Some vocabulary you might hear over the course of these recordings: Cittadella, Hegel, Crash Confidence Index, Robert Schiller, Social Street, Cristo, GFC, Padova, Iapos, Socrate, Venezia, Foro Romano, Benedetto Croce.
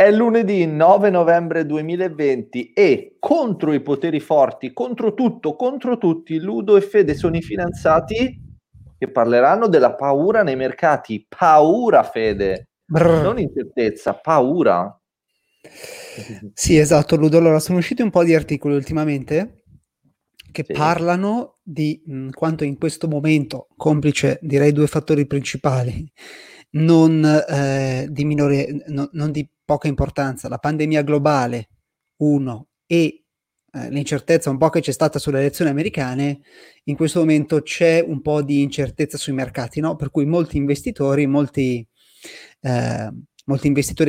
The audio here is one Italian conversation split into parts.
È lunedì 9 novembre 2020 e contro i poteri forti, contro tutto, contro tutti, Ludo e Fede sono i fidanzati che parleranno della paura nei mercati. Paura, Fede, non incertezza, paura. Sì, esatto, Ludo. Allora, sono usciti un po' di articoli ultimamente che parlano di quanto in questo momento, complice direi due fattori principali, non di poca importanza, la pandemia globale, uno, e l'incertezza un po' che c'è stata sulle elezioni americane, in questo momento c'è un po' di incertezza sui mercati, no? Per cui molti investitori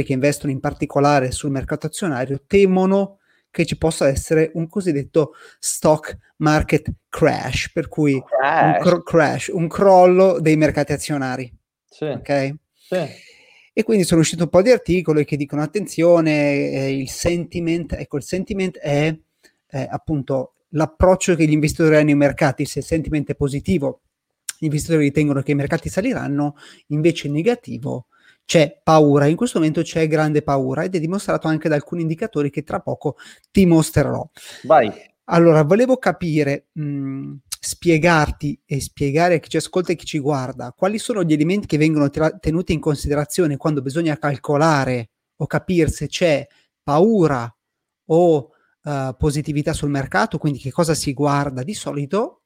che investono in particolare sul mercato azionario temono che ci possa essere un cosiddetto stock market crash, per cui un crollo dei mercati azionari. Sì, ok, sì. E quindi sono uscito un po' di articoli che dicono attenzione, il sentiment è appunto l'approccio che gli investitori hanno ai mercati. Se il sentiment è positivo, gli investitori ritengono che i mercati saliranno, invece negativo c'è paura. In questo momento c'è grande paura ed è dimostrato anche da alcuni indicatori che tra poco ti mostrerò. Vai. Allora, volevo capire, spiegarti e spiegare a chi ci ascolta e chi ci guarda quali sono gli elementi che vengono tenuti in considerazione quando bisogna calcolare o capire se c'è paura o positività sul mercato, quindi che cosa si guarda di solito,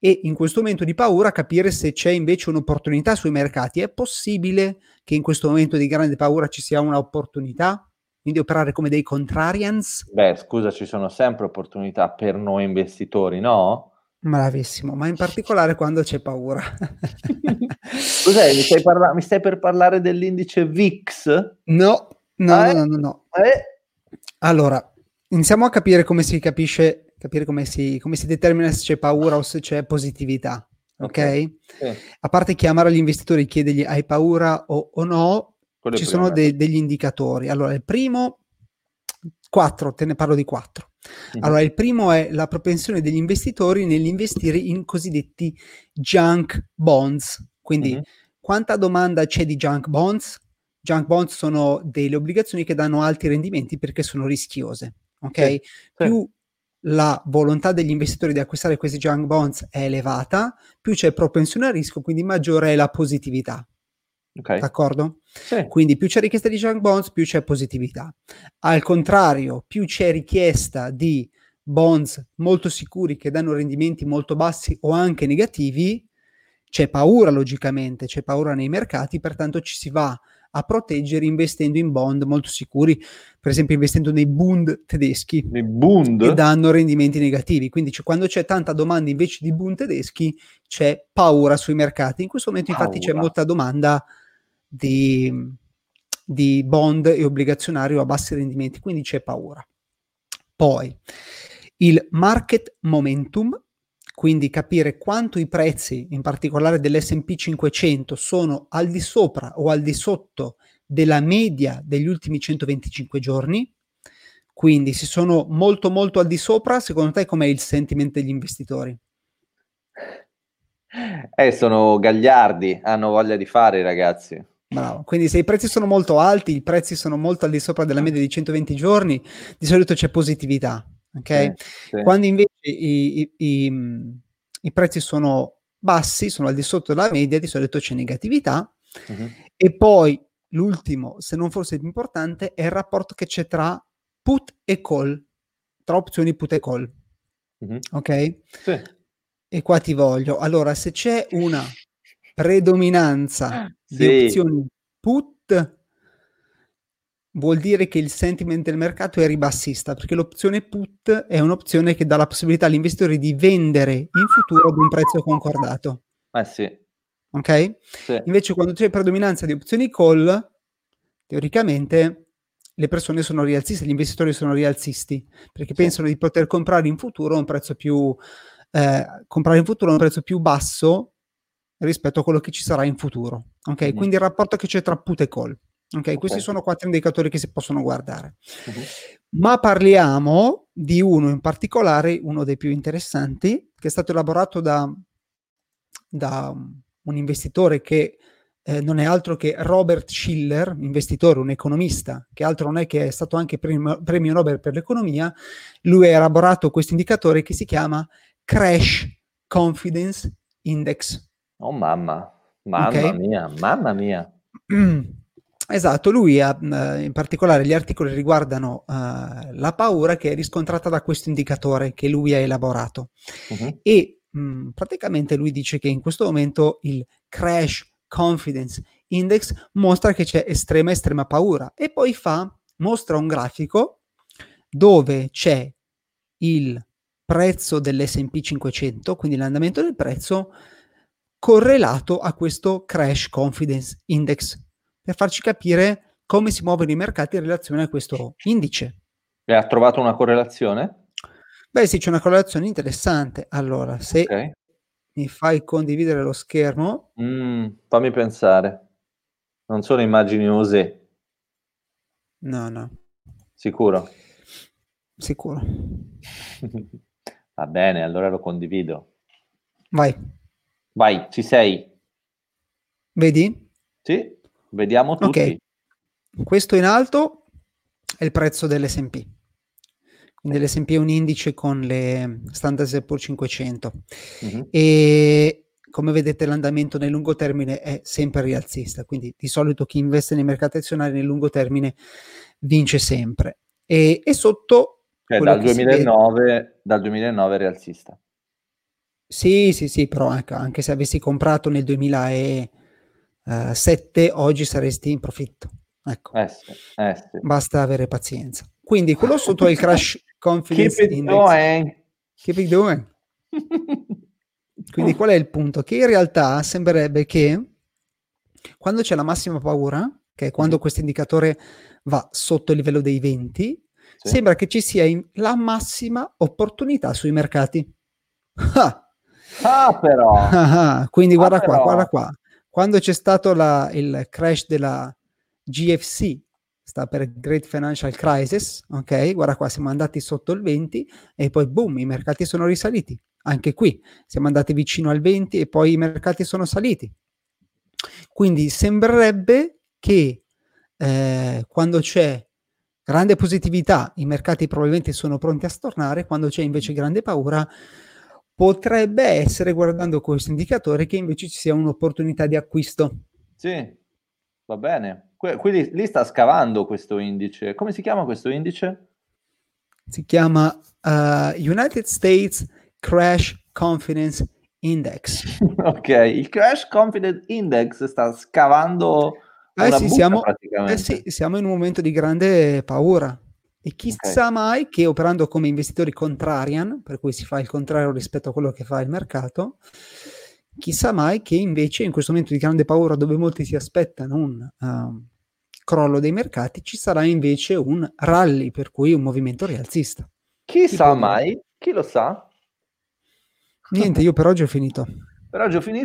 e in questo momento di paura capire se c'è invece un'opportunità sui mercati. È possibile che in questo momento di grande paura ci sia un'opportunità? Quindi operare come dei contrarians? Beh, scusa, ci sono sempre opportunità per noi investitori, no? Bravissimo, ma in particolare quando c'è paura. Cos'è? Mi stai per parlare dell'indice VIX? No. Allora, iniziamo a capire come si capisce, come si determina se c'è paura o se c'è positività, ok? Sì. A parte chiamare agli investitori e chiedergli hai paura o no, quello ci sono degli indicatori. Allora, il primo, 4, te ne parlo di 4. Allora, il primo è la propensione degli investitori nell'investire in cosiddetti junk bonds. Quindi, quanta domanda c'è di junk bonds? Junk bonds sono delle obbligazioni che danno alti rendimenti perché sono rischiose, ok? Sì, più la volontà degli investitori di acquistare questi junk bonds è elevata, più c'è propensione al rischio, quindi maggiore è la positività. Okay. D'accordo? Sì. Quindi più c'è richiesta di junk bonds, più c'è positività. Al contrario, più c'è richiesta di bonds molto sicuri che danno rendimenti molto bassi o anche negativi, c'è paura logicamente, c'è paura nei mercati, pertanto ci si va a proteggere investendo in bond molto sicuri, per esempio investendo nei Bund tedeschi, che danno rendimenti negativi. Quindi quando c'è tanta domanda invece di Bund tedeschi, c'è paura sui mercati. In questo momento infatti c'è molta domanda di bond e obbligazionario a bassi rendimenti, quindi c'è paura. Poi il market momentum, quindi capire quanto i prezzi, in particolare dell'S&P 500, sono al di sopra o al di sotto della media degli ultimi 125 giorni. Quindi se sono molto molto al di sopra, secondo te com'è il sentiment degli investitori? Sono gagliardi, hanno voglia di fare i ragazzi. Bravo. Quindi se i prezzi sono molto alti, i prezzi sono molto al di sopra della media di 120 giorni, di solito c'è positività. Okay? Sì. Quando invece i prezzi sono bassi, sono al di sotto della media, di solito c'è negatività. E poi l'ultimo, se non fosse più importante, è il rapporto che c'è tra put e call, tra opzioni put e call. Ok? Sì. E qua ti voglio. Allora, se c'è una predominanza di opzioni put, vuol dire che il sentiment del mercato è ribassista, perché l'opzione put è un'opzione che dà la possibilità all'investore di vendere in futuro ad un prezzo concordato. Ok? Sì. Invece quando c'è predominanza di opzioni call, teoricamente le persone sono rialziste, gli investitori sono rialzisti, perché pensano di poter comprare in futuro a un prezzo più basso rispetto a quello che ci sarà in futuro. Ok? Quindi il rapporto che c'è tra put e call. Okay, questi sono 4 indicatori che si possono guardare. Ma parliamo di uno in particolare, uno dei più interessanti, che è stato elaborato da un investitore che non è altro che Robert Schiller, investitore, un economista, che altro non è che è stato anche premio Nobel per l'economia. Lui ha elaborato questo indicatore che si chiama Crash Confidence Index. Oh mamma mia. Esatto, lui ha, in particolare gli articoli riguardano la paura che è riscontrata da questo indicatore che lui ha elaborato. Uh-huh. E praticamente lui dice che in questo momento il Crash Confidence Index mostra che c'è estrema paura, e poi mostra un grafico dove c'è il prezzo dell'S&P 500, quindi l'andamento del prezzo correlato a questo Crash Confidence Index, per farci capire come si muovono i mercati in relazione a questo indice. E ha trovato una correlazione? Beh sì, c'è una correlazione interessante. Allora, se mi fai condividere lo schermo... fammi pensare. Non sono immagini osé. No. Sicuro. Va bene, allora lo condivido. Vai, ci sei. Vedi? Sì. Vediamo tutti. Ok, questo in alto è il prezzo dell'S&P. Quindi l'S&P è un indice con le Standard Poor's 500. Mm-hmm. E come vedete l'andamento nel lungo termine è sempre rialzista, quindi di solito chi investe nei mercati azionari nel lungo termine vince sempre. E sotto... dal 2009 è rialzista. Sì, però anche se avessi comprato nel 2007 oggi saresti in profitto, ecco. Sì. Basta avere pazienza. Quindi quello sotto è il Crash Confidence Index. Keep it going. Quindi qual è il punto? Che in realtà sembrerebbe che quando c'è la massima paura, che è quando questo indicatore va sotto il livello dei 20, sì, sembra che ci sia la massima opportunità sui mercati. Quindi guarda qua. Quando c'è stato il crash della GFC, sta per Great Financial Crisis, ok? Guarda qua, siamo andati sotto il 20 e poi boom, i mercati sono risaliti. Anche qui siamo andati vicino al 20 e poi i mercati sono saliti. Quindi sembrerebbe che quando c'è grande positività i mercati probabilmente sono pronti a stornare, quando c'è invece grande paura potrebbe essere, guardando questo indicatore, che invece ci sia un'opportunità di acquisto. Sì, va bene. Quindi lì sta scavando questo indice. Come si chiama questo indice? Si chiama United States Crash Confidence Index. Ok, il Crash Confidence Index sta scavando una buca, praticamente. Siamo in un momento di grande paura. E chissà mai che, operando come investitori contrarian, per cui si fa il contrario rispetto a quello che fa il mercato, chissà mai che invece in questo momento di grande paura, dove molti si aspettano un crollo dei mercati, ci sarà invece un rally, per cui un movimento rialzista. Chissà mai, chi lo sa? Niente, io per oggi ho finito.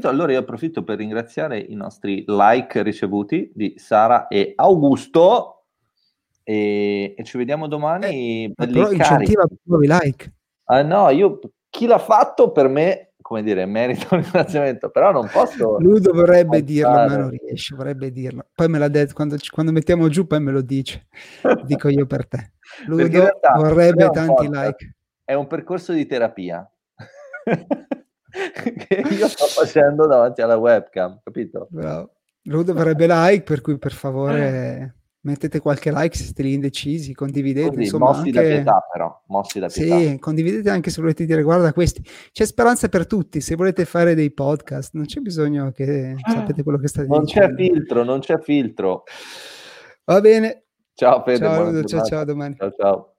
Allora io approfitto per ringraziare i nostri like ricevuti di Sara e Augusto. E ci vediamo domani. Però incentiva i nuovi like. Ah no, io chi l'ha fatto per me, come dire, merita un ringraziamento, però non posso. Lui dovrebbe dirlo, ma non riesce, vorrebbe dirlo. Poi me l'ha detto quando mettiamo giù, poi me lo dice. Dico io per te. Lui vorrebbe tanti like. È un percorso di terapia che io sto facendo davanti alla webcam, capito? Bravo. Lui dovrebbe like, per cui per favore mettete qualche like se siete lì indecisi, condividete. Quindi, insomma, mossi anche da pietà, però sì, condividete anche se volete dire guarda questi, c'è speranza per tutti. Se volete fare dei podcast non c'è bisogno che sapete quello che state dicendo, non c'è filtro. Va bene, ciao Fede, ciao Ludo, ciao domani. Ciao.